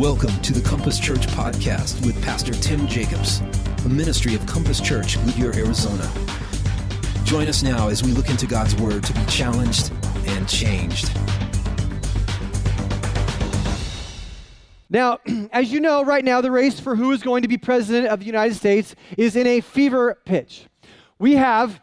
Welcome to the Compass Church Podcast with Pastor Tim Jacobs, a ministry of Compass Church, Goodyear, Arizona. Join us now as we look into God's Word to be challenged and changed. Now, as you know, right now, the race for who is going to be president of the United States is in a fever pitch. We have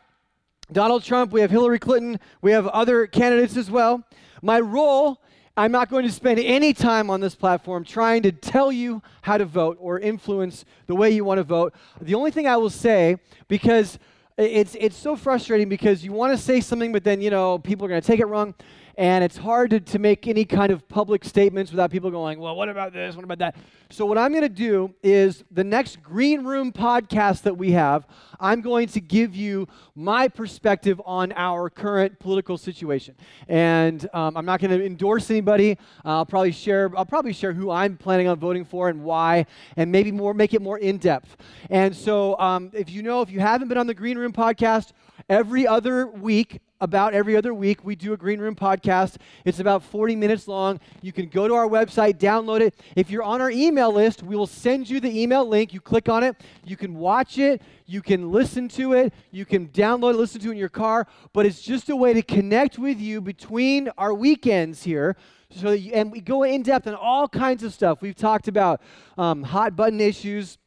Donald Trump, we have Hillary Clinton, we have other candidates as well. My role, I'm not going to spend any time on this platform trying to tell you how to vote or influence the way you want to vote. The only thing I will say, because it's so frustrating because you want to say something, but then, you know, people are going to take it wrong, and it's hard to make any kind of public statements without people going, well, what about this, what about that? So what I'm going to do is the next Green Room podcast that we have, I'm going to give you my perspective on our current political situation. And I'm not going to endorse anybody. I'll probably share who I'm planning on voting for and why, and maybe more make it more in-depth. And so if you haven't been on the Green Room podcast, about every other week, we do a Green Room podcast. It's about 40 minutes long. You can go to our website, download it. If you're on our email list, we will send you the email link. You click on it. You can watch it. You can listen to it. You can download it, listen to it in your car. But it's just a way to connect with you between our weekends here. And we go in depth on all kinds of stuff. We've talked about hot button issues.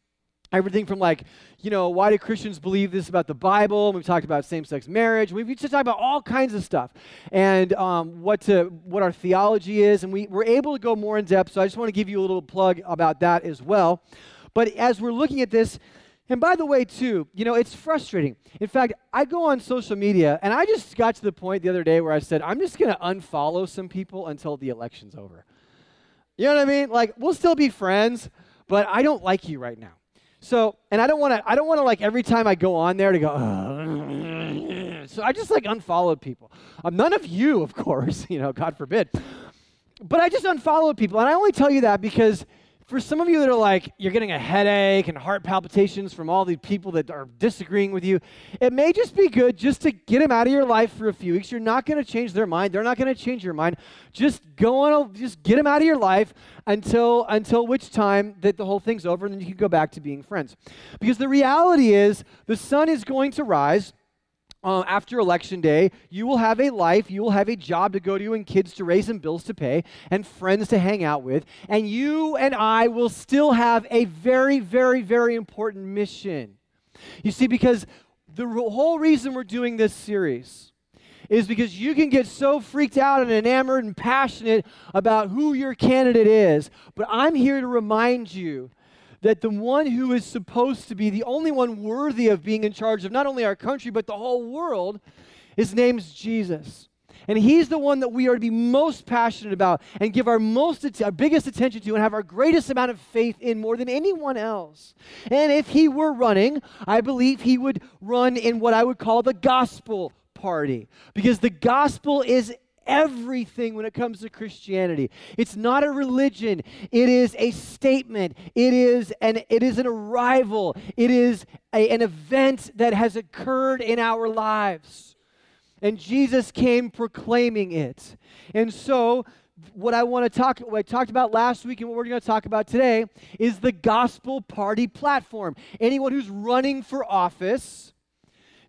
Everything from why do Christians believe this about the Bible? We've talked about same-sex marriage. We've just talked about all kinds of stuff and what our theology is. And we're able to go more in depth, so I just want to give you a little plug about that as well. But as we're looking at this, and by the way, too, it's frustrating. In fact, I go on social media, and I just got to the point the other day where I said, I'm just going to unfollow some people until the election's over. You know what I mean? Like, we'll still be friends, but I don't like you right now. So, and I don't want to like every time I go on there to go, so I just unfollowed people. None of you, of course, God forbid. But I just unfollowed people. And I only tell you that because for some of you that are you're getting a headache and heart palpitations from all the people that are disagreeing with you, it may just be good just to get them out of your life for a few weeks. You're not going to change their mind. They're not going to change your mind. Just get them out of your life until which time that the whole thing's over, and then you can go back to being friends. Because the reality is the sun is going to rise. After Election Day, you will have a life, you will have a job to go to and kids to raise and bills to pay and friends to hang out with. And you and I will still have a very, very, very important mission. You see, because the whole reason we're doing this series is because you can get so freaked out and enamored and passionate about who your candidate is. But I'm here to remind you that the one who is supposed to be the only one worthy of being in charge of not only our country, but the whole world, his name's Jesus. And he's the one that we are to be most passionate about and give our biggest attention to and have our greatest amount of faith in more than anyone else. And if he were running, I believe he would run in what I would call the gospel party, because the gospel is everything when it comes to Christianity. It's not a religion. It is a statement. It is an arrival. It is an event that has occurred in our lives. And Jesus came proclaiming it. And so what I talked about last week and what we're going to talk about today is the gospel party platform. Anyone who's running for office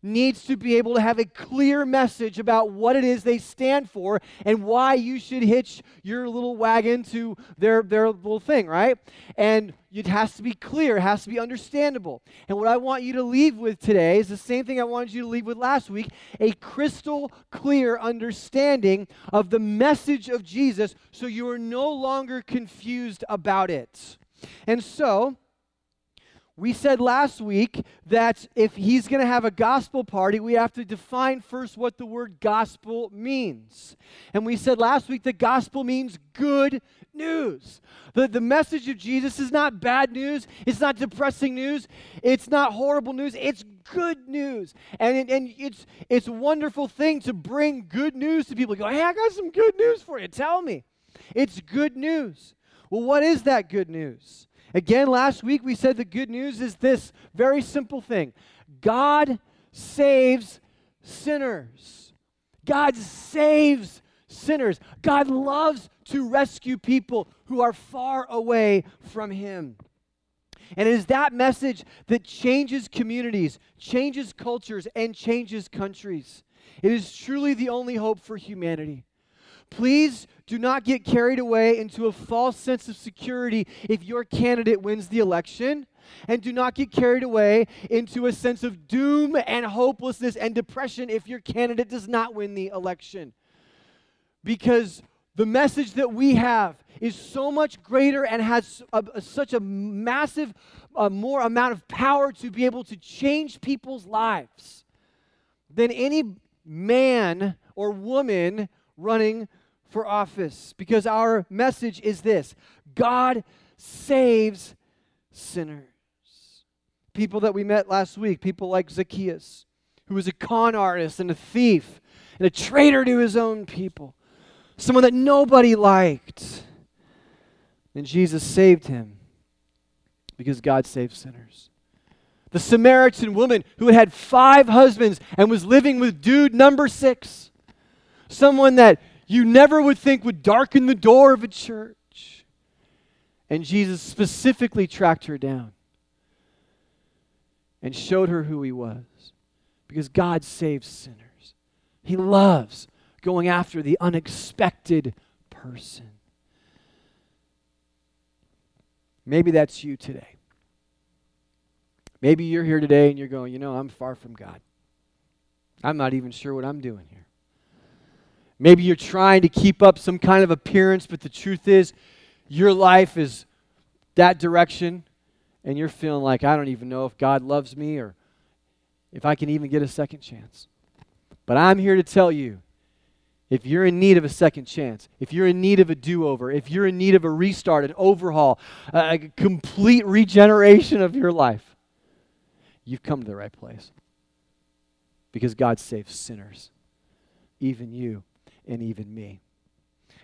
needs to be able to have a clear message about what it is they stand for and why you should hitch your little wagon to their little thing, right? And it has to be clear. It has to be understandable. And what I want you to leave with today is the same thing I wanted you to leave with last week, a crystal clear understanding of the message of Jesus so you are no longer confused about it. And so we said last week that if he's going to have a gospel party, we have to define first what the word gospel means. And we said last week that gospel means good news. The message of Jesus is not bad news. It's not depressing news. It's not horrible news. It's good news. And it's a wonderful thing to bring good news to people. Go, hey, I got some good news for you. Tell me. It's good news. Well, what is that good news? Again, last week we said the good news is this very simple thing. God saves sinners. God saves sinners. God loves to rescue people who are far away from him. And it is that message that changes communities, changes cultures, and changes countries. It is truly the only hope for humanity. Please do not get carried away into a false sense of security if your candidate wins the election. And do not get carried away into a sense of doom and hopelessness and depression if your candidate does not win the election. Because the message that we have is so much greater and has such a massive, more amount of power to be able to change people's lives than any man or woman running for office, because our message is this: God saves sinners. People that we met last week, people like Zacchaeus, who was a con artist and a thief and a traitor to his own people, someone that nobody liked. And Jesus saved him because God saves sinners. The Samaritan woman who had had 5 husbands and was living with dude number 6, someone that you never would think would darken the door of a church. And Jesus specifically tracked her down and showed her who he was, because God saves sinners. He loves going after the unexpected person. Maybe that's you today. Maybe you're here today and you're going, you know, I'm far from God. I'm not even sure what I'm doing here. Maybe you're trying to keep up some kind of appearance, but the truth is your life is that direction, and you're feeling like, I don't even know if God loves me or if I can even get a second chance. But I'm here to tell you, if you're in need of a second chance, if you're in need of a do-over, if you're in need of a restart, an overhaul, a complete regeneration of your life, you've come to the right place, because God saves sinners, even you and even me.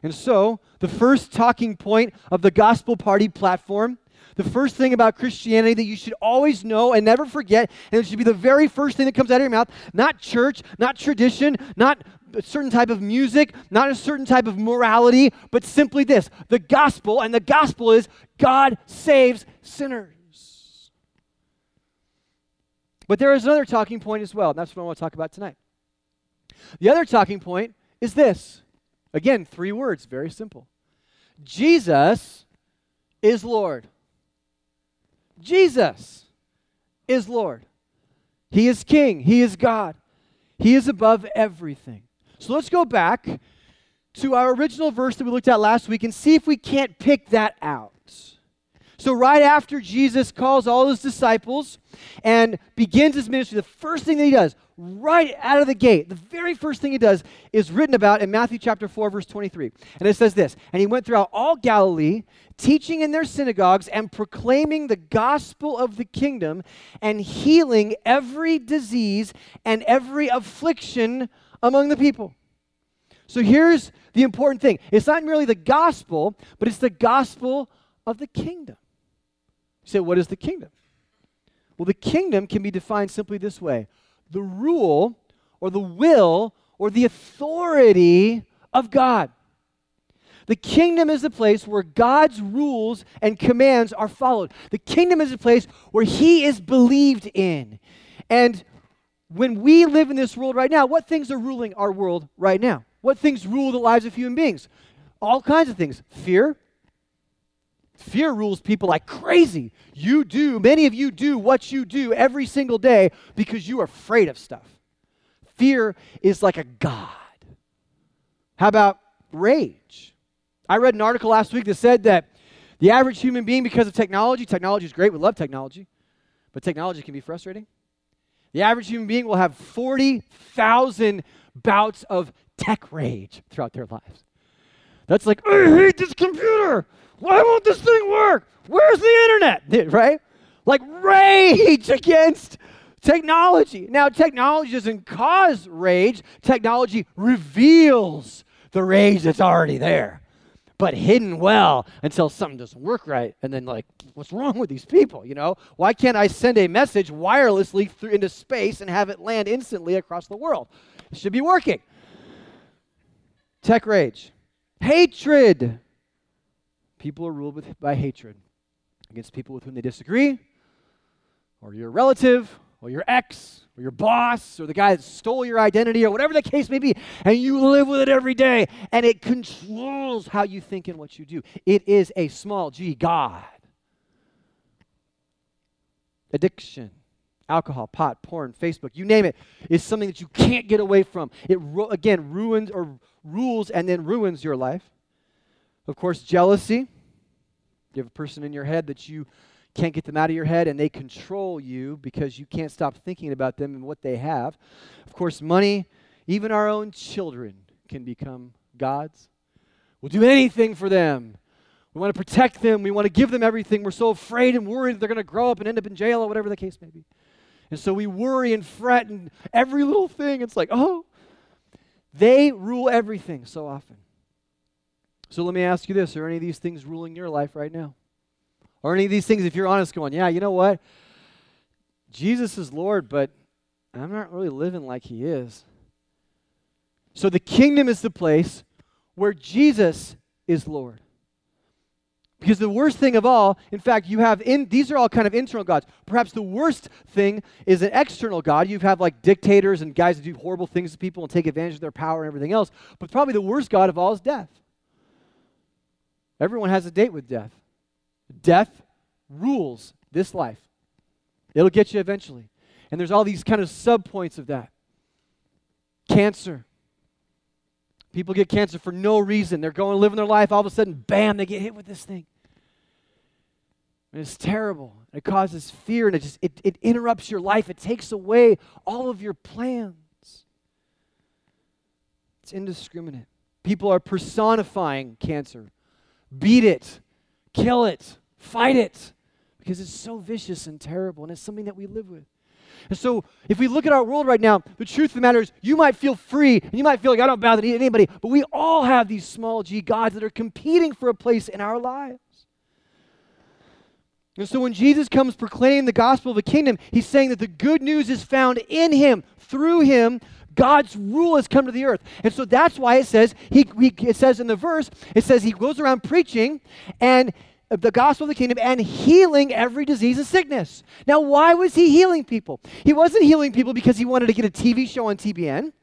And so, the first talking point of the Gospel Party platform, the first thing about Christianity that you should always know and never forget, and it should be the very first thing that comes out of your mouth, not church, not tradition, not a certain type of music, not a certain type of morality, but simply this: the gospel. And the gospel is God saves sinners. But there is another talking point as well, and that's what I want to talk about tonight. The other talking point is this. Again, 3 words, very simple. Jesus is Lord. Jesus is Lord. He is King. He is God. He is above everything. So let's go back to our original verse that we looked at last week and see if we can't pick that out. So right after Jesus calls all his disciples and begins his ministry, the first thing that he does, right out of the gate, the very first thing he does is written about in Matthew chapter 4, verse 23. And it says this: and he went throughout all Galilee, teaching in their synagogues and proclaiming the gospel of the kingdom and healing every disease and every affliction among the people. So here's the important thing. It's not merely the gospel, but it's the gospel of the kingdom. You say, what is the kingdom? Well, the kingdom can be defined simply this way: the rule or the will or the authority of God. The kingdom is the place where God's rules and commands are followed. The kingdom is a place where he is believed in. And when we live in this world right now, what things are ruling our world right now? What things rule the lives of human beings? All kinds of things. Fear. Fear rules people like crazy. Many of you do what you do every single day because you are afraid of stuff. Fear is like a god. How about rage? I read an article last week that said that the average human being, because of technology is great, we love technology, but technology can be frustrating. The average human being will have 40,000 bouts of tech rage throughout their lives. That's like, I hate this computer. Why won't this thing work? Where's the internet? Right? Like rage against technology. Now, technology doesn't cause rage. Technology reveals the rage that's already there, but hidden well until something doesn't work right. And then like, what's wrong with these people? You know, why can't I send a message wirelessly through into space and have it land instantly across the world? It should be working. Tech rage. Hatred. People are ruled by hatred against people with whom they disagree, or your relative, or your ex, or your boss, or the guy that stole your identity, or whatever the case may be, and you live with it every day, and it controls how you think and what you do. It is a small g god. Addiction, alcohol, pot, porn, Facebook, you name it, is something that you can't get away from. It, again, ruins or rules and then ruins your life. Of course, jealousy. You have a person in your head that you can't get them out of your head, and they control you because you can't stop thinking about them and what they have. Of course, money, even our own children can become gods. We'll do anything for them. We want to protect them. We want to give them everything. We're so afraid and worried that they're going to grow up and end up in jail or whatever the case may be. And so we worry and fret and every little thing. It's like, oh, they rule everything so often. So let me ask you this. Are any of these things ruling your life right now? Or any of these things, if you're honest, going, yeah, you know what? Jesus is Lord, but I'm not really living like he is. So the kingdom is the place where Jesus is Lord. Because the worst thing of all, in fact, you have these are all kind of internal gods. Perhaps the worst thing is an external god. You have like dictators and guys that do horrible things to people and take advantage of their power and everything else. But probably the worst god of all is death. Everyone has a date with death. Death rules this life. It'll get you eventually. And there's all these kind of sub-points of that. Cancer. People get cancer for no reason. They're going living their life. All of a sudden, bam, they get hit with this thing. And it's terrible. It causes fear, and it interrupts your life. It takes away all of your plans. It's indiscriminate. People are personifying cancer. Beat it. Kill it, fight it, because it's so vicious and terrible, and it's something that we live with. And so if we look at our world right now, the truth of the matter is you might feel free, and you might feel like I don't bow to anybody, but we all have these small g gods that are competing for a place in our lives. And so when Jesus comes proclaiming the gospel of the kingdom, he's saying that the good news is found in him, through him. God's rule has come to the earth. And so that's why it says, it says in the verse, it says he goes around preaching and the gospel of the kingdom and healing every disease and sickness. Now, why was he healing people? He wasn't healing people because he wanted to get a TV show on TBN.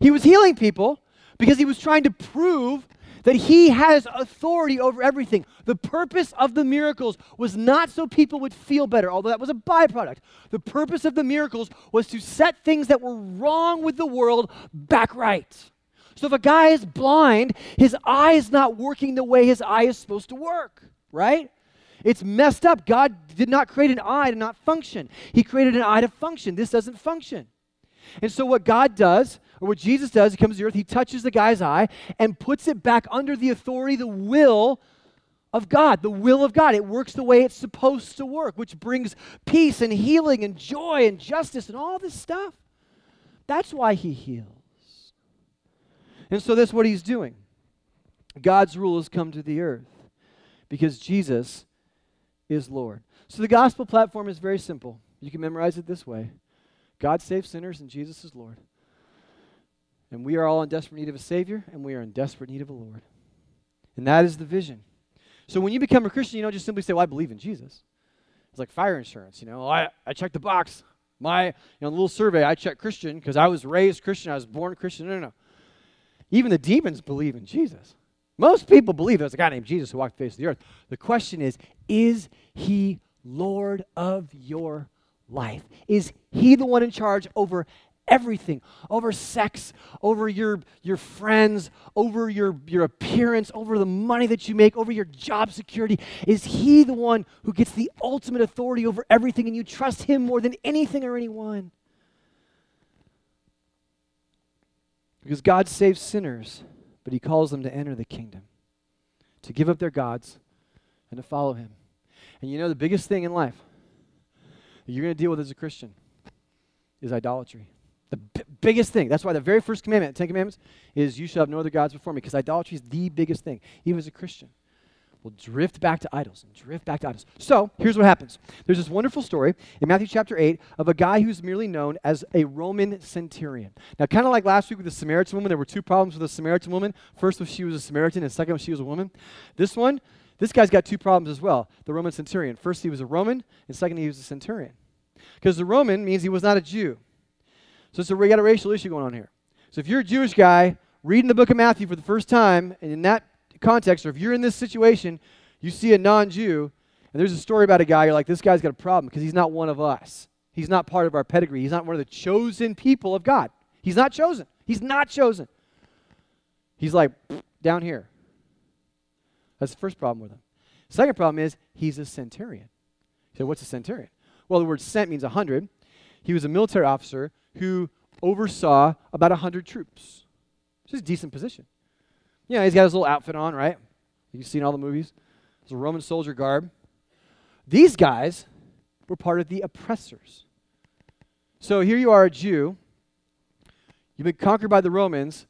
He was healing people because he was trying to prove that he has authority over everything. The purpose of the miracles was not so people would feel better, although that was a byproduct. The purpose of the miracles was to set things that were wrong with the world back right. So if a guy is blind, his eye is not working the way his eye is supposed to work, right? It's messed up. God did not create an eye to not function. He created an eye to function. This doesn't function. And so what God does, or what Jesus does, he comes to earth, he touches the guy's eye and puts it back under the authority, the will of God. The will of God. It works the way it's supposed to work, which brings peace and healing and joy and justice and all this stuff. That's why he heals. And so that's what he's doing. God's rule has come to the earth because Jesus is Lord. So the gospel platform is very simple. You can memorize it this way. God saves sinners and Jesus is Lord. And we are all in desperate need of a Savior, and we are in desperate need of a Lord. And that is the vision. So when you become a Christian, you don't just simply say, well, I believe in Jesus. It's like fire insurance, you know. Well, I checked the box. Little survey, I checked Christian because I was raised Christian. I was born Christian. No. Even the demons believe in Jesus. Most people believe there's a guy named Jesus who walked the face of the earth. The question is he Lord of your life? Is he the one in charge over everything, over sex, over your friends, over your appearance, over the money that you make, over your job security? Is he the one who gets the ultimate authority over everything and you trust him more than anything or anyone? Because God saves sinners, but he calls them to enter the kingdom, to give up their gods and to follow him. And you know the biggest thing in life that you're going to deal with as a Christian is idolatry. The biggest thing. That's why the very first commandment, the Ten Commandments, is you shall have no other gods before me, because idolatry is the biggest thing, even as a Christian. will drift back to idols and drift back to idols. So here's what happens. There's this wonderful story in Matthew chapter 8 of a guy who's merely known as a Roman centurion. Now, kind of like last week with the Samaritan woman, there were two problems with the Samaritan woman. First was she was a Samaritan, and second was she was a woman. This one, this guy's got two problems as well, the Roman centurion. First, he was a Roman, and second, he was a centurion. Because the Roman means he was not a Jew. So we got a racial issue going on here. So if you're a Jewish guy reading the book of Matthew for the first time, and in that context, or if you're in this situation, you see a non-Jew, and there's a story about a guy, you're like, this guy's got a problem because he's not one of us. He's not part of our pedigree. He's not one of the chosen people of God. He's not chosen. He's not chosen. He's like, down here. That's the first problem with him. Second problem is, he's a centurion. So what's a centurion? Well, the word cent means 100. He was a military officer who oversaw about 100 troops. Which is a decent position. You know, he's got his little outfit on, right? You've seen all the movies. It's a Roman soldier garb. These guys were part of the oppressors. So here you are, a Jew. You've been conquered by the Romans,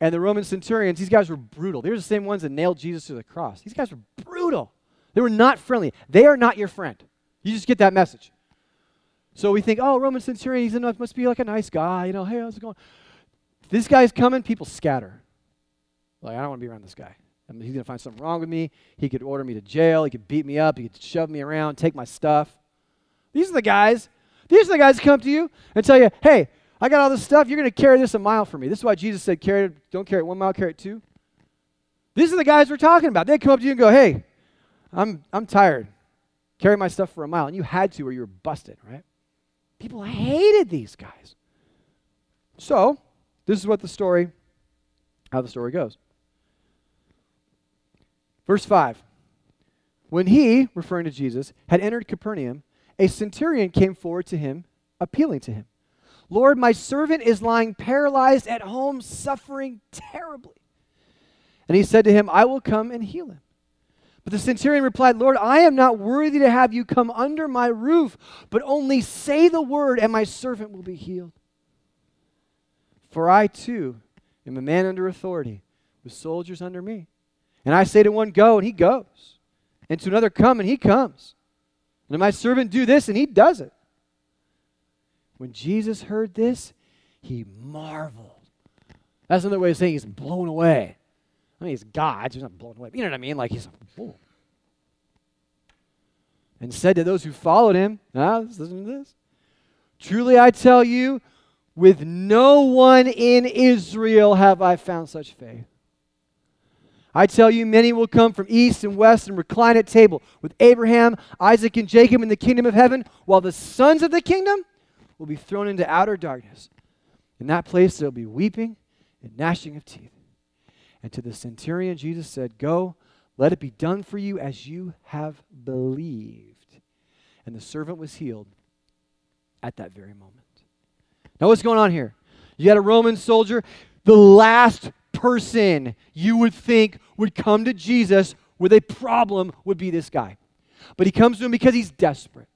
and the Roman centurions, these guys were brutal. They were the same ones that nailed Jesus to the cross. These guys were brutal. They were not friendly. They are not your friend. You just get that message. So we think, oh, Roman centurion, he's enough, must be like a nice guy. You know, hey, how's it going? This guy's coming, people scatter. Like, I don't want to be around this guy. I mean, he's going to find something wrong with me. He could order me to jail. He could beat me up. He could shove me around, take my stuff. These are the guys. These are the guys that come to you and tell you, hey, I got all this stuff. You're going to carry this a mile for me. This is why Jesus said, carry it, don't carry it 1 mile, carry it 2. These are the guys we're talking about. They come up to you and go, hey, I'm tired. Carry my stuff for a mile. And you had to or you were busted, right? People hated these guys. So this is what the story, how the story goes. Verse 5, when he, referring to Jesus, had entered Capernaum, a centurion came forward to him, appealing to him. Lord, my servant is lying paralyzed at home, suffering terribly. And he said to him, I will come and heal him. But the centurion replied, Lord, I am not worthy to have you come under my roof, but only say the word and my servant will be healed. For I too am a man under authority, with soldiers under me. And I say to one, go, and he goes. And to another, come, and he comes. And to my servant, do this, and he does it. When Jesus heard this, he marveled. That's another way of saying he's blown away. I mean, he's God, so he's not blown away. But you know what I mean? Like, he's like, oh. And said to those who followed him, listen to this. Truly I tell you, with no one in Israel have I found such faith. I tell you, many will come from east and west and recline at table with Abraham, Isaac, and Jacob in the kingdom of heaven, while the sons of the kingdom will be thrown into outer darkness. In that place there will be weeping and gnashing of teeth. And to the centurion Jesus said, go, let it be done for you as you have believed. And the servant was healed at that very moment. Now what's going on here? You got a Roman soldier, the last person you would think would come to Jesus with a problem would be this guy. But he comes to him because he's desperate.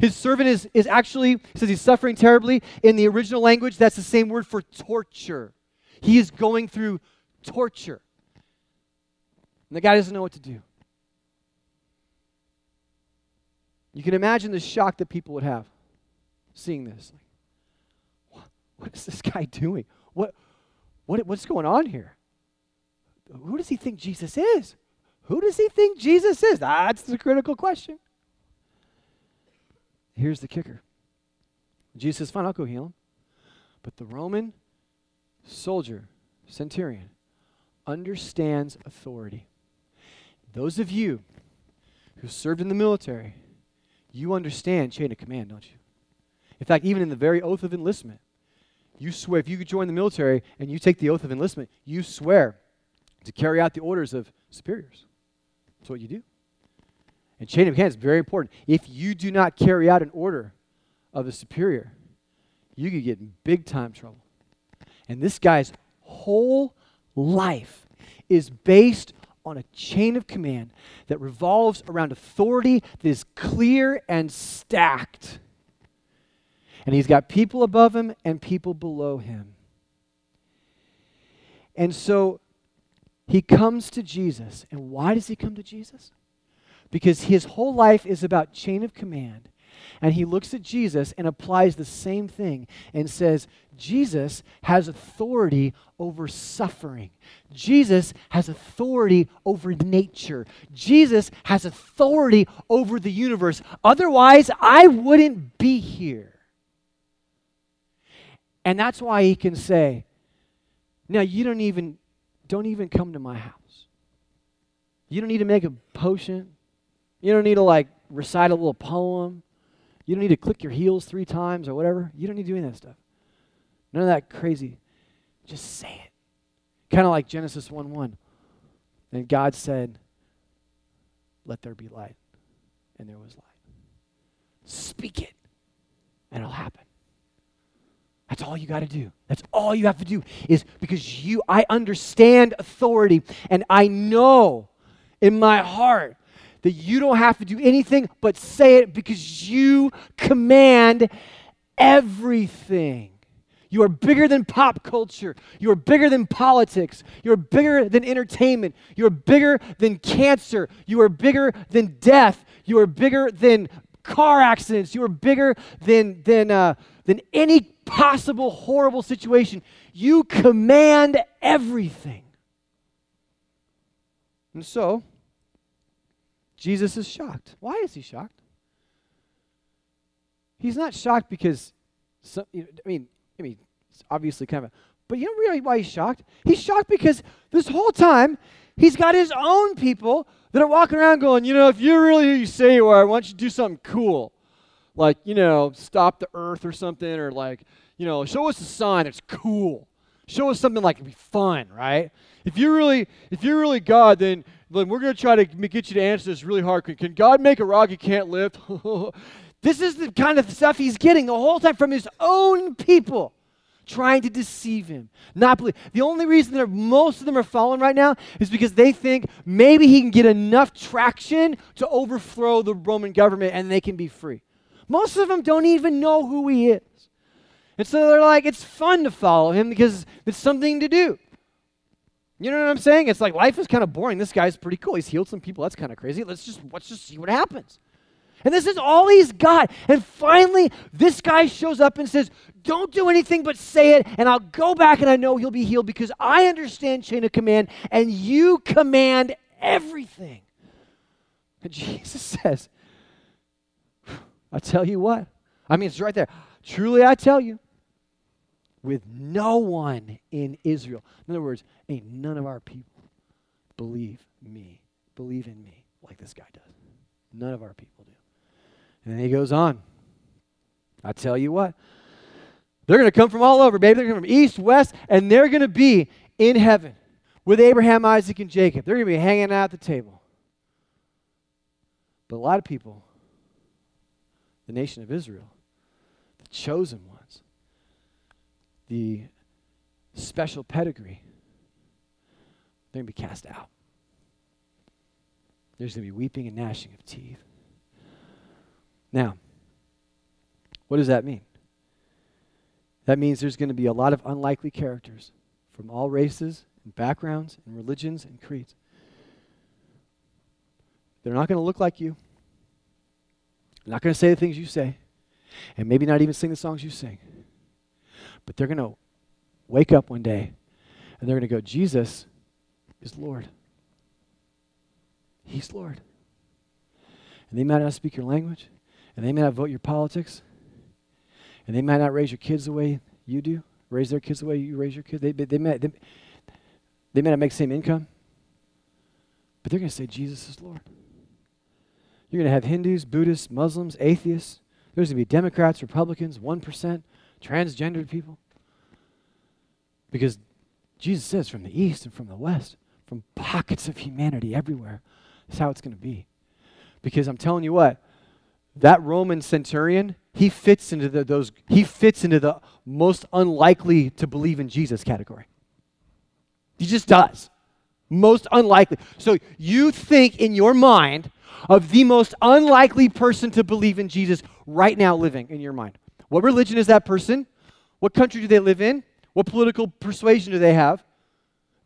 His servant is actually, says he's suffering terribly. In the original language, that's the same word for torture. He is going through torture. And the guy doesn't know what to do. You can imagine the shock that people would have seeing this. Like, what is this guy doing? What's going on here? Who does he think Jesus is? Who does he think Jesus is? That's the critical question. Here's the kicker. Jesus says, fine, I'll go heal him. But the Roman soldier, centurion, understands authority. Those of you who served in the military, you understand chain of command, don't you? In fact, even in the very oath of enlistment, you swear, if you join the military and you take the oath of enlistment, you swear to carry out the orders of superiors. That's what you do. And chain of command is very important. If you do not carry out an order of a superior, you could get in big time trouble. And this guy's whole life is based on a chain of command that revolves around authority that is clear and stacked. And he's got people above him and people below him. And so He comes to Jesus. And why does he come to Jesus? Because his whole life is about chain of command. And he looks at Jesus and applies the same thing and says, Jesus has authority over suffering. Jesus has authority over nature. Jesus has authority over the universe. Otherwise, I wouldn't be here. And that's why he can say, now you don't even come to my house. You don't need to make a potion. You don't need to recite a little poem. You don't need to click your heels 3 times or whatever. You don't need to do any of that stuff. None of that crazy. Just say it. Kind of like Genesis 1:1. And God said, let there be light. And there was light. Speak it and it'll happen. That's all you got to do. That's all you have to do is because I understand authority and I know in my heart that you don't have to do anything but say it because you command everything. You are bigger than pop culture. You are bigger than politics. You are bigger than entertainment. You are bigger than cancer. You are bigger than death. You are bigger than car accidents. You are bigger than any possible horrible situation. You command everything. And so, Jesus is shocked. Why is he shocked? He's not shocked because, it's obviously kind of, but you know really why he's shocked? He's shocked because this whole time, he's got his own people that are walking around going, if you're really who you say you are, why don't you do something cool? Stop the earth or something, or show us a sign that's cool. Show us something it'd be fun, right? If you're really God, then we're going to try to get you to answer this really hard. Can God make a rock you can't lift? This is the kind of stuff he's getting the whole time from his own people trying to deceive him. Not believe. The only reason that most of them are following right now is because they think maybe he can get enough traction to overthrow the Roman government and they can be free. Most of them don't even know who he is. And so they're like, it's fun to follow him because it's something to do. You know what I'm saying? It's like life is kind of boring. This guy's pretty cool. He's healed some people. That's kind of crazy. Let's just see what happens. And this is all he's got. And finally, this guy shows up and says, don't do anything but say it, and I'll go back and I know he'll be healed because I understand chain of command, and you command everything. And Jesus says, I tell you what. It's right there. Truly I tell you, with no one in Israel. In other words, ain't none of our people believe in me like this guy does. None of our people do. And then he goes on. I tell you what, they're going to come from all over, baby. They're going to come from east, west, and they're going to be in heaven with Abraham, Isaac, and Jacob. They're going to be hanging out at the table. But a lot of people, the nation of Israel, the chosen ones, the special pedigree, they're going to be cast out. There's going to be weeping and gnashing of teeth. Now, what does that mean? That means there's going to be a lot of unlikely characters from all races and backgrounds and religions and creeds. They're not going to look like you. They're not going to say the things you say, and maybe not even sing the songs you sing. But they're going to wake up one day, and they're going to go, Jesus is Lord. He's Lord. And they might not speak your language, and they might not vote your politics, and they might not raise your kids the way you do, raise their kids the way you raise your kids. They might not make the same income, but they're going to say, Jesus is Lord. You're going to have Hindus, Buddhists, Muslims, atheists. There's going to be Democrats, Republicans, 1%, transgendered people. Because Jesus says from the east and from the west, from pockets of humanity everywhere, that's how it's going to be. Because I'm telling you what, that Roman centurion, he fits into the most unlikely to believe in Jesus category. He just does. Most unlikely. So you think in your mind of the most unlikely person to believe in Jesus right now living in your mind. What religion is that person? What country do they live in? What political persuasion do they have?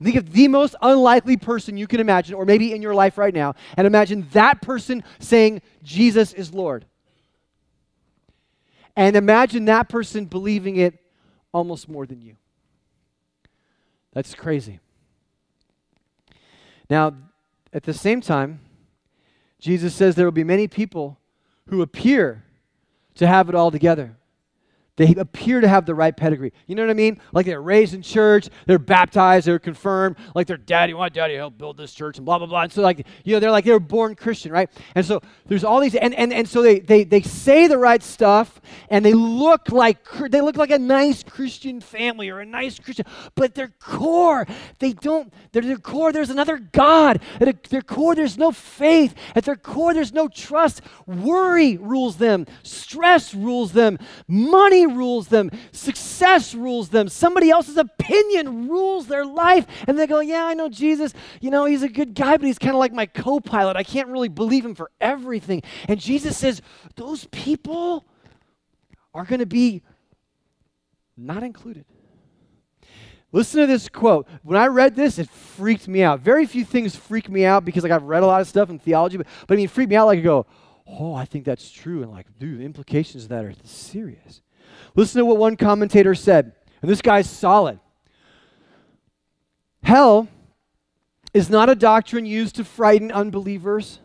Think of the most unlikely person you can imagine, or maybe in your life right now, and imagine that person saying, Jesus is Lord. And imagine that person believing it almost more than you. That's crazy. Now, at the same time, Jesus says there will be many people who appear to have it all together. They appear to have the right pedigree. You know what I mean? Like they're raised in church, they're baptized, they're confirmed, like their daddy, my daddy helped build this church and blah, blah, blah. And so like, you know, they're like, they were born Christian, right? And so there's all these, and so they say the right stuff and they look like a nice Christian family or a nice Christian, but at their core, at their core, there's another God. At their core, there's no faith. At their core, there's no trust. Worry rules them. Stress rules them. Money rules them. Success rules them. Somebody else's opinion rules their life. And they go, yeah, I know Jesus. You know, he's a good guy, but he's kind of like my co-pilot. I can't really believe him for everything. And Jesus says, those people are going to be not included. Listen to this quote. When I read this, it freaked me out. Very few things freak me out because like I've read a lot of stuff in theology, but I mean, it freaked me out like I go, oh, I think that's true. And like, dude, the implications of that are serious. Listen to what one commentator said, and this guy's solid. Hell is not a doctrine used to frighten unbelievers.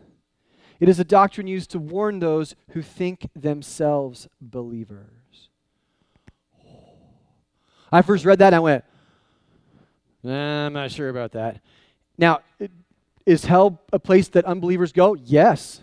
It is a doctrine used to warn those who think themselves believers. I first read that and I went, nah, I'm not sure about that. Now, is hell a place that unbelievers go? Yes.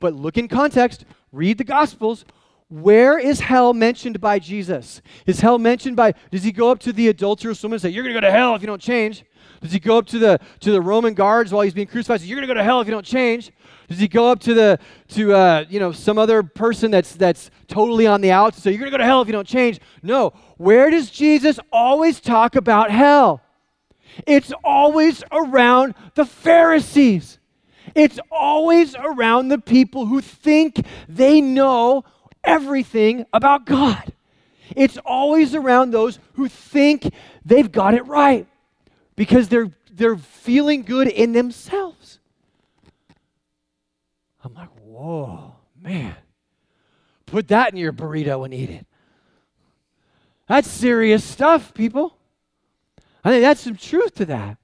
But look in context, read the Gospels. Where is hell mentioned by Jesus? Is hell mentioned by, does he go up to the adulterous woman and say, you're going to go to hell if you don't change? Does he go up to the Roman guards while he's being crucified and say, you're going to go to hell if you don't change? Does he go up to some other person that's totally on the outs and say, you're going to go to hell if you don't change? No. Where does Jesus always talk about hell? It's always around the Pharisees. It's always around the people who think they know everything about God. It's always around those who think they've got it right because they're feeling good in themselves. I'm like, whoa, man. Put that in your burrito and eat it. That's serious stuff, people. I think that's some truth to that.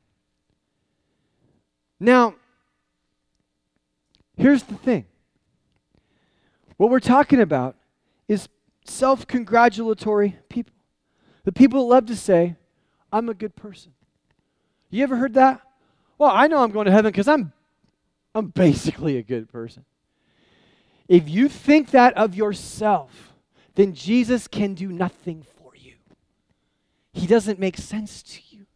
Now, here's the thing. What we're talking about is self-congratulatory people. The people that love to say, I'm a good person. You ever heard that? Well, I know I'm going to heaven because I'm basically a good person. If you think that of yourself, then Jesus can do nothing for you. He doesn't make sense to you.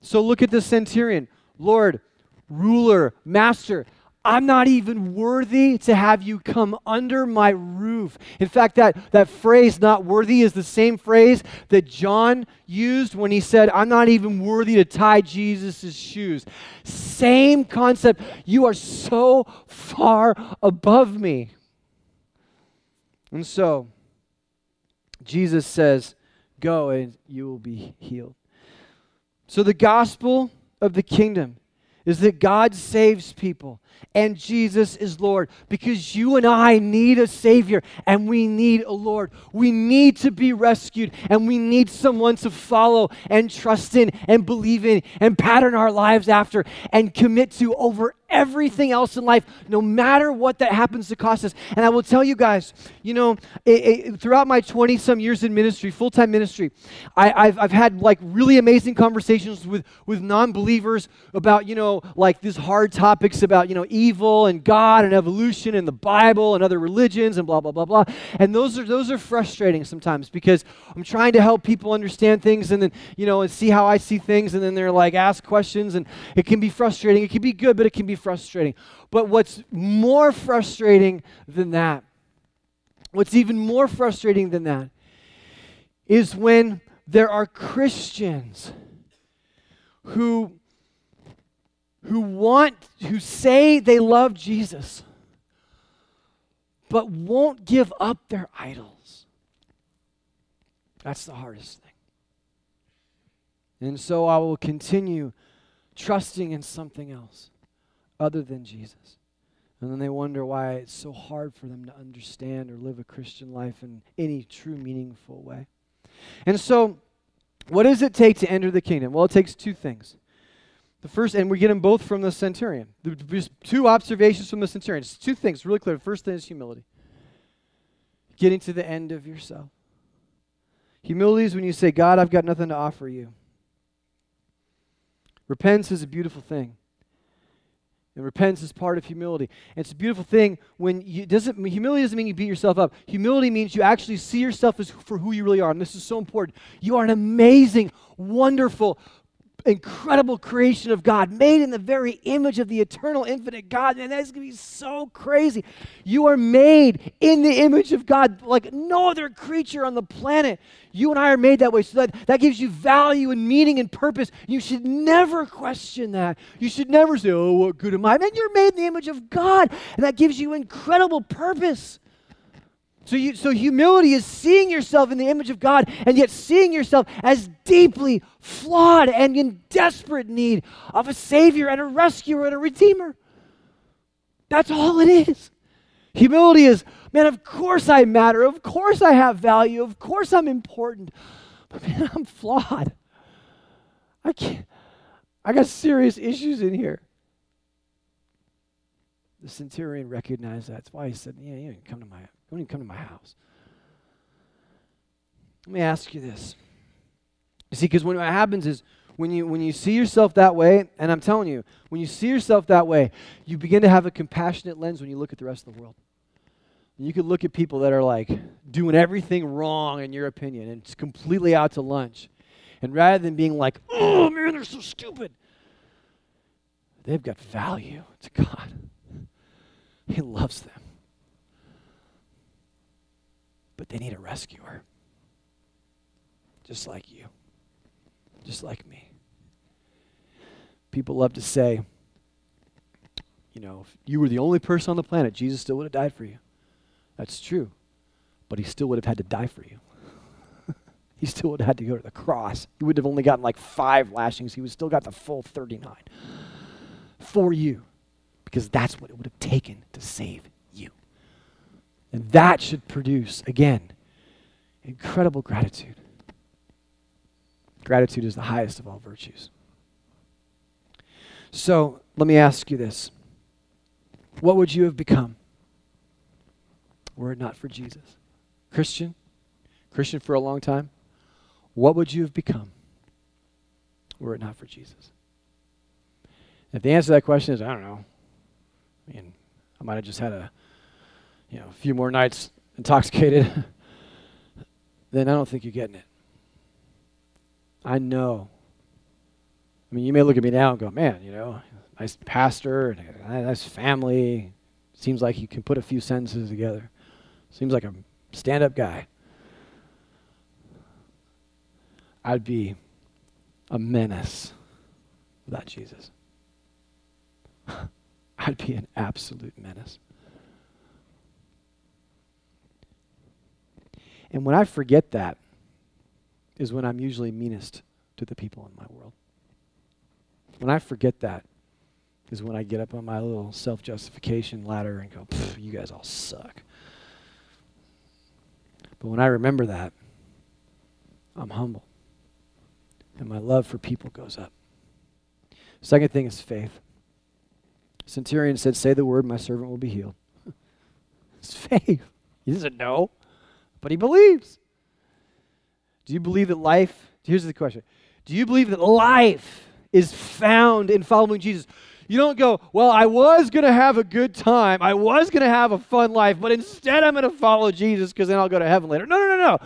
So look at the centurion. Lord, ruler, master, I'm not even worthy to have you come under my roof. In fact, that phrase, not worthy, is the same phrase that John used when he said, I'm not even worthy to tie Jesus' shoes. Same concept. You are so far above me. And so, Jesus says, go and you will be healed. So the gospel of the kingdom is that God saves people and Jesus is Lord, because you and I need a Savior and we need a Lord. We need to be rescued and we need someone to follow and trust in and believe in and pattern our lives after and commit to over everything else in life, no matter what that happens to cost us. And I will tell you guys, you know, throughout my 20-some years in ministry, full-time ministry, I've had like really amazing conversations with non-believers about, you know, like these hard topics about, you know, evil and God and evolution and the Bible and other religions and blah, blah, blah, blah. And those are frustrating sometimes because I'm trying to help people understand things and then, you know, and see how I see things. And then they're like, ask questions, and it can be frustrating. It can be good, but it can be frustrating. But what's more frustrating than that, what's even more frustrating than that, is when there are Christians who say they love Jesus, but won't give up their idols. That's the hardest thing. And so I will continue trusting in something else other than Jesus. And then they wonder why it's so hard for them to understand or live a Christian life in any true meaningful way. And so what does it take to enter the kingdom? Well, it takes two things. The first, and we get them both from the centurion. There's two observations from the centurion. It's two things, really clear. The first thing is humility. Getting to the end of yourself. Humility is when you say, God, I've got nothing to offer you. Repentance is a beautiful thing. And repentance is part of humility. And it's a beautiful thing when humility doesn't mean you beat yourself up. Humility means you actually see yourself as for who you really are. And this is so important. You are an amazing, wonderful, incredible creation of God, made in the very image of the eternal, infinite God. Man, that's going to be so crazy. You are made in the image of God like no other creature on the planet. You and I are made that way, so that gives you value and meaning and purpose. You should never question that. You should never say, oh, what good am I? Man, you're made in the image of God, and that gives you incredible purpose. So humility is seeing yourself in the image of God, and yet seeing yourself as deeply flawed and in desperate need of a Savior and a rescuer and a Redeemer. That's all it is. Humility is, man, of course I matter. Of course I have value. Of course I'm important. But man, I'm flawed. I got serious issues in here. The centurion recognized that. That's why he said, yeah, you didn't come to my house. Don't even come to my house. Let me ask you this. You see, because what happens is when you see yourself that way, and I'm telling you, when you see yourself that way, you begin to have a compassionate lens when you look at the rest of the world. You could look at people that are like doing everything wrong in your opinion, and it's completely out to lunch. And rather than being like, oh man, they're so stupid, they've got value to God. He loves them. But they need a rescuer, just like you, just like me. People love to say, you know, if you were the only person on the planet, Jesus still would have died for you. That's true, but he still would have had to die for you. He still would have had to go to the cross. He would have only gotten like 5 lashings. He would still got the full 39 for you, because that's what it would have taken to save you. And that should produce, again, incredible gratitude. Gratitude is the highest of all virtues. So let me ask you this. What would you have become were it not for Jesus? Christian? Christian for a long time? What would you have become were it not for Jesus? If the answer to that question is, I don't know. I mean, I might have just had a few more nights intoxicated, then I don't think you're getting it. I know. I mean, you may look at me now and go, man, nice pastor, and a nice family. Seems like you can put a few sentences together. Seems like a stand-up guy. I'd be a menace without Jesus. I'd be an absolute menace. And when I forget that is when I'm usually meanest to the people in my world. When I forget that is when I get up on my little self-justification ladder and go, you guys all suck. But when I remember that, I'm humble. And my love for people goes up. Second thing is faith. Centurion said, say the word, my servant will be healed. It's faith. He doesn't know. But he believes. Do you believe that life, here's the question, do you believe that life is found in following Jesus? You don't go, well, I was going to have a good time, I was going to have a fun life, but instead I'm going to follow Jesus because then I'll go to heaven later. No.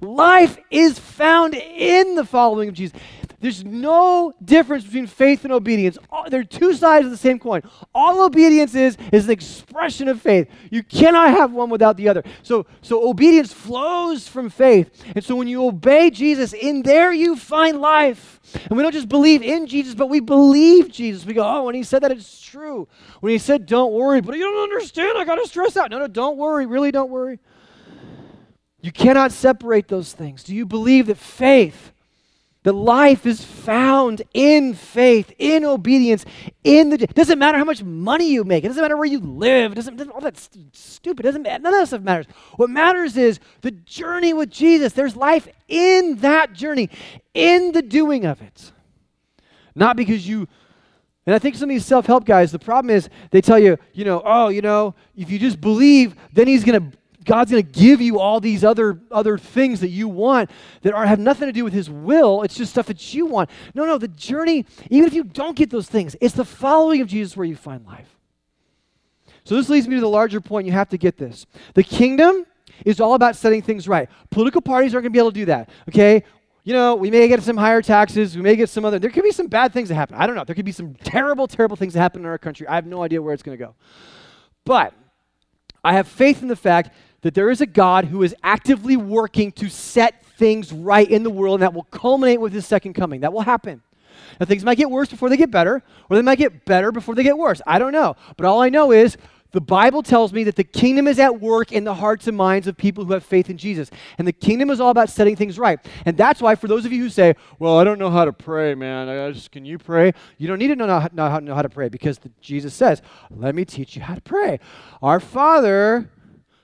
Life is found in the following of Jesus. There's no difference between faith and obedience. They're two sides of the same coin. All obedience is an expression of faith. You cannot have one without the other. So obedience flows from faith. And so when you obey Jesus, in there you find life. And we don't just believe in Jesus, but we believe Jesus. We go, oh, when he said that, it's true. When he said, don't worry, but you don't understand, I got to stress out. No, don't worry, really don't worry. You cannot separate those things. Do you believe that faith The life is found in faith, in obedience, in the... It doesn't matter how much money you make. It doesn't matter where you live. It doesn't all that's stupid. It doesn't matter. None of that stuff matters. What matters is the journey with Jesus. There's life in that journey, in the doing of it. Not because you... And I think some of these self-help guys, the problem is they tell you, if you just believe, then God's going to give you all these other things that you want that have nothing to do with His will. It's just stuff that you want. No, the journey, even if you don't get those things, it's the following of Jesus where you find life. So this leads me to the larger point. You have to get this. The kingdom is all about setting things right. Political parties aren't going to be able to do that, okay? We may get some higher taxes. We may get some other. There could be some bad things that happen. I don't know. There could be some terrible, terrible things that happen in our country. I have no idea where it's going to go. But I have faith in the fact that there is a God who is actively working to set things right in the world, and that will culminate with His second coming. That will happen. Now, things might get worse before they get better, or they might get better before they get worse. I don't know. But all I know is the Bible tells me that the kingdom is at work in the hearts and minds of people who have faith in Jesus. And the kingdom is all about setting things right. And that's why for those of you who say, well, I don't know how to pray, man. Can you pray? You don't need to know how to pray, because Jesus says, let me teach you how to pray. Our Father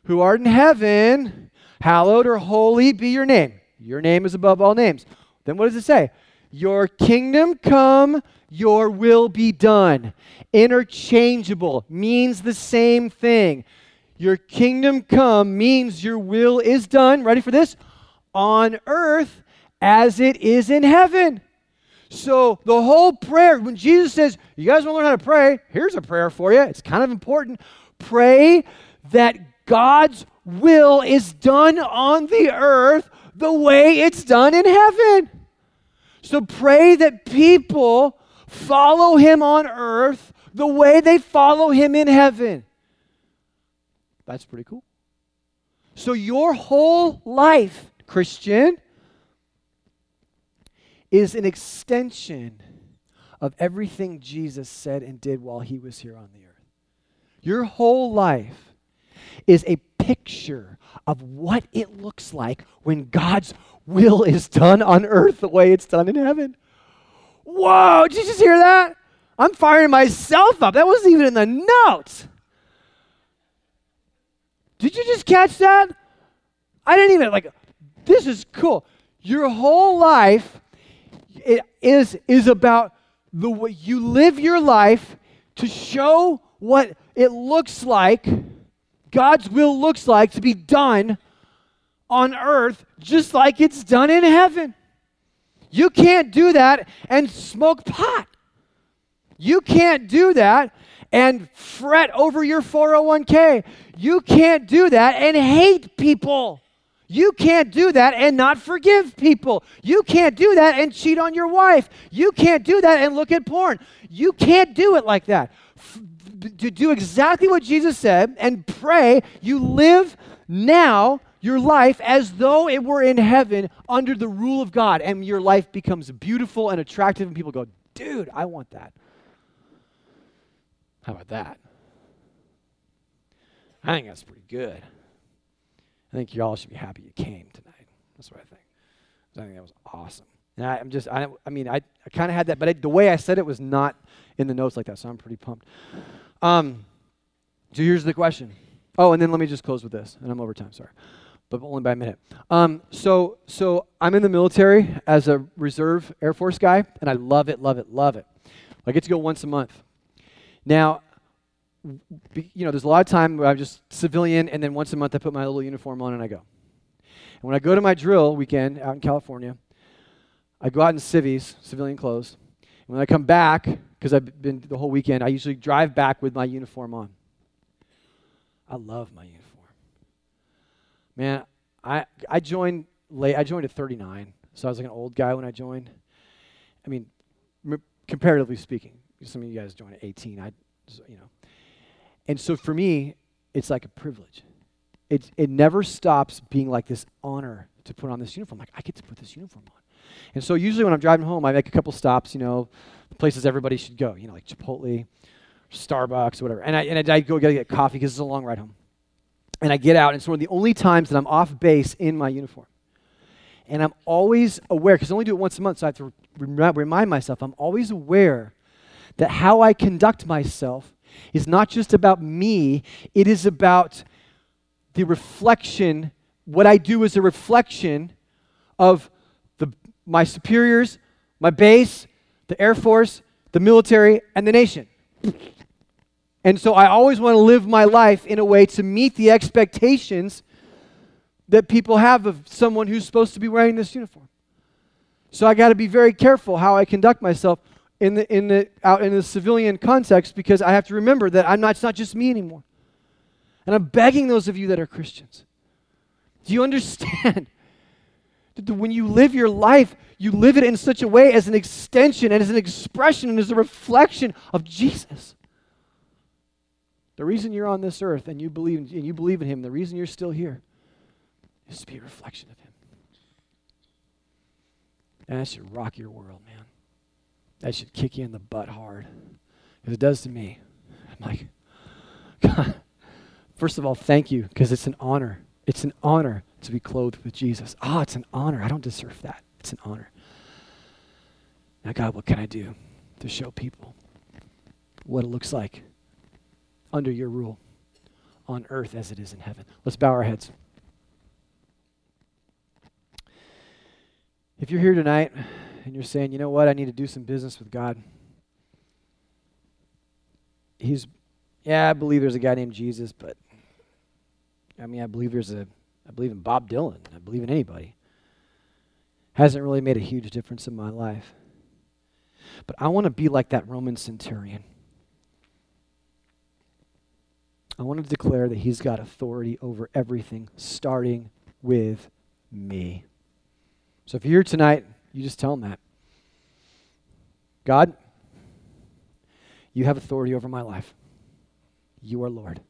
who art in heaven, hallowed or holy be your name. Your name is above all names. Then what does it say? Your kingdom come, your will be done. Interchangeable means the same thing. Your kingdom come means your will is done. Ready for this? On earth as it is in heaven. So the whole prayer, when Jesus says, you guys want to learn how to pray, here's a prayer for you. It's kind of important. Pray that God's will is done on the earth the way it's done in heaven. So pray that people follow Him on earth the way they follow Him in heaven. That's pretty cool. So your whole life, Christian, is an extension of everything Jesus said and did while He was here on the earth. Your whole life is a picture of what it looks like when God's will is done on earth the way it's done in heaven. Whoa, did you just hear that? I'm firing myself up. That wasn't even in the notes. Did you just catch that? I didn't even, this is cool. Your whole life is about the way you live your life to show what it looks like, God's will looks like to be done on earth just like it's done in heaven. You can't do that and smoke pot. You can't do that and fret over your 401k. You can't do that and hate people. You can't do that and not forgive people. You can't do that and cheat on your wife. You can't do that and look at porn. You can't do it like that. To do exactly what Jesus said and pray, you live now your life as though it were in heaven under the rule of God, and your life becomes beautiful and attractive, and people go, dude, I want that. How about that? I think that's pretty good. I think y'all should be happy you came tonight. That's what I think. I think that was awesome. And I kind of had that, but the way I said it was not in the notes like that, so I'm pretty pumped. So here's the question. Oh, and then let me just close with this, and I'm over time, sorry, but only by a minute. So I'm in the military as a reserve Air Force guy, and I love it, love it, love it. I get to go once a month. Now, there's a lot of time where I'm just civilian, and then once a month I put my little uniform on and I go. And when I go to my drill weekend out in California, I go out in civvies, civilian clothes, and when I come back, because I've been the whole weekend, I usually drive back with my uniform on. I love my uniform. Man, I joined late. I joined at 39, so I was like an old guy when I joined. I mean, comparatively speaking, some of you guys joined at 18. And so for me, it's like a privilege. It never stops being like this honor to put on this uniform. Like I get to put this uniform on. And so usually when I'm driving home, I make a couple stops. Places everybody should go. Like Chipotle. Starbucks, whatever. And I go get coffee because it's a long ride home. And I get out, and it's one of the only times that I'm off base in my uniform. And I'm always aware, because I only do it once a month, so I have to remind myself, I'm always aware that how I conduct myself is not just about me, it is about the reflection. What I do is a reflection of my superiors, my base, the Air Force, the military, and the nation. And so I always want to live my life in a way to meet the expectations that people have of someone who's supposed to be wearing this uniform. So I got to be very careful how I conduct myself out in the civilian context, because I have to remember that it's not just me anymore. And I'm begging those of you that are Christians, do you understand that when you live your life, you live it in such a way as an extension and as an expression and as a reflection of Jesus? The reason you're on this earth and you believe in him, the reason you're still here, is to be a reflection of him. And that should rock your world, man. That should kick you in the butt hard. Because it does to me. I'm like, God, first of all, thank you, because it's an honor. It's an honor to be clothed with Jesus. It's an honor. I don't deserve that. It's an honor. Now, God, what can I do to show people what it looks like under your rule on earth as it is in heaven? Let's bow our heads. If you're here tonight and you're saying, you know what, I need to do some business with God. I believe there's a guy named Jesus, but I believe in Bob Dylan. I believe in anybody. Hasn't really made a huge difference in my life. But I want to be like that Roman centurion. I want to declare that he's got authority over everything, starting with me. So if you're here tonight, you just tell him that. God, you have authority over my life. You are Lord.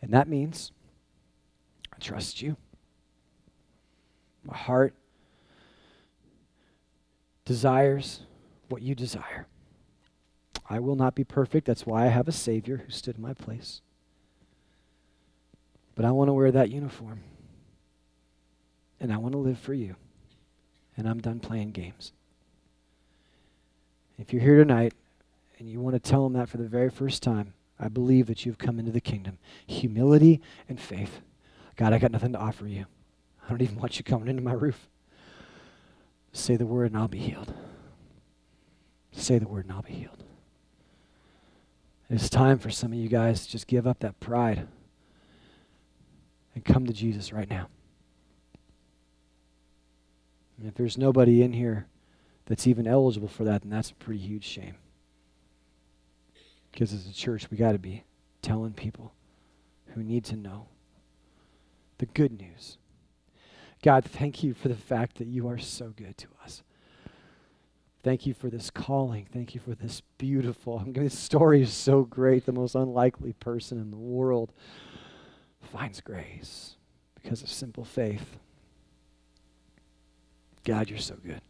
And that means I trust you. My heart desires what you desire. I will not be perfect. That's why I have a Savior who stood in my place. But I want to wear that uniform. And I want to live for you. And I'm done playing games. If you're here tonight and you want to tell them that for the very first time, I believe that you've come into the kingdom. Humility and faith. God, I got nothing to offer you. I don't even want you coming into my roof. Say the word and I'll be healed. Say the word and I'll be healed. It's time for some of you guys to just give up that pride and come to Jesus right now. And if there's nobody in here that's even eligible for that, then that's a pretty huge shame. Because as a church, we got to be telling people who need to know the good news. God, thank you for the fact that you are so good to us. Thank you for this calling. Thank you for this beautiful, this story is so great. The most unlikely person in the world finds grace because of simple faith. God, you're so good.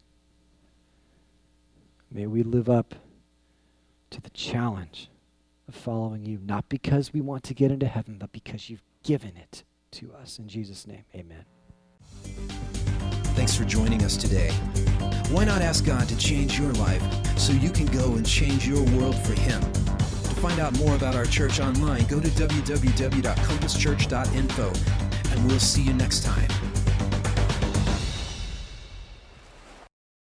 May we live up to the challenge of following you, not because we want to get into heaven, but because you've given it to us. In Jesus' name, amen. Thanks for joining us today. Why not ask God to change your life so you can go and change your world for him? To find out more about our church online, go to www.compasschurch.info, and we'll see you next time.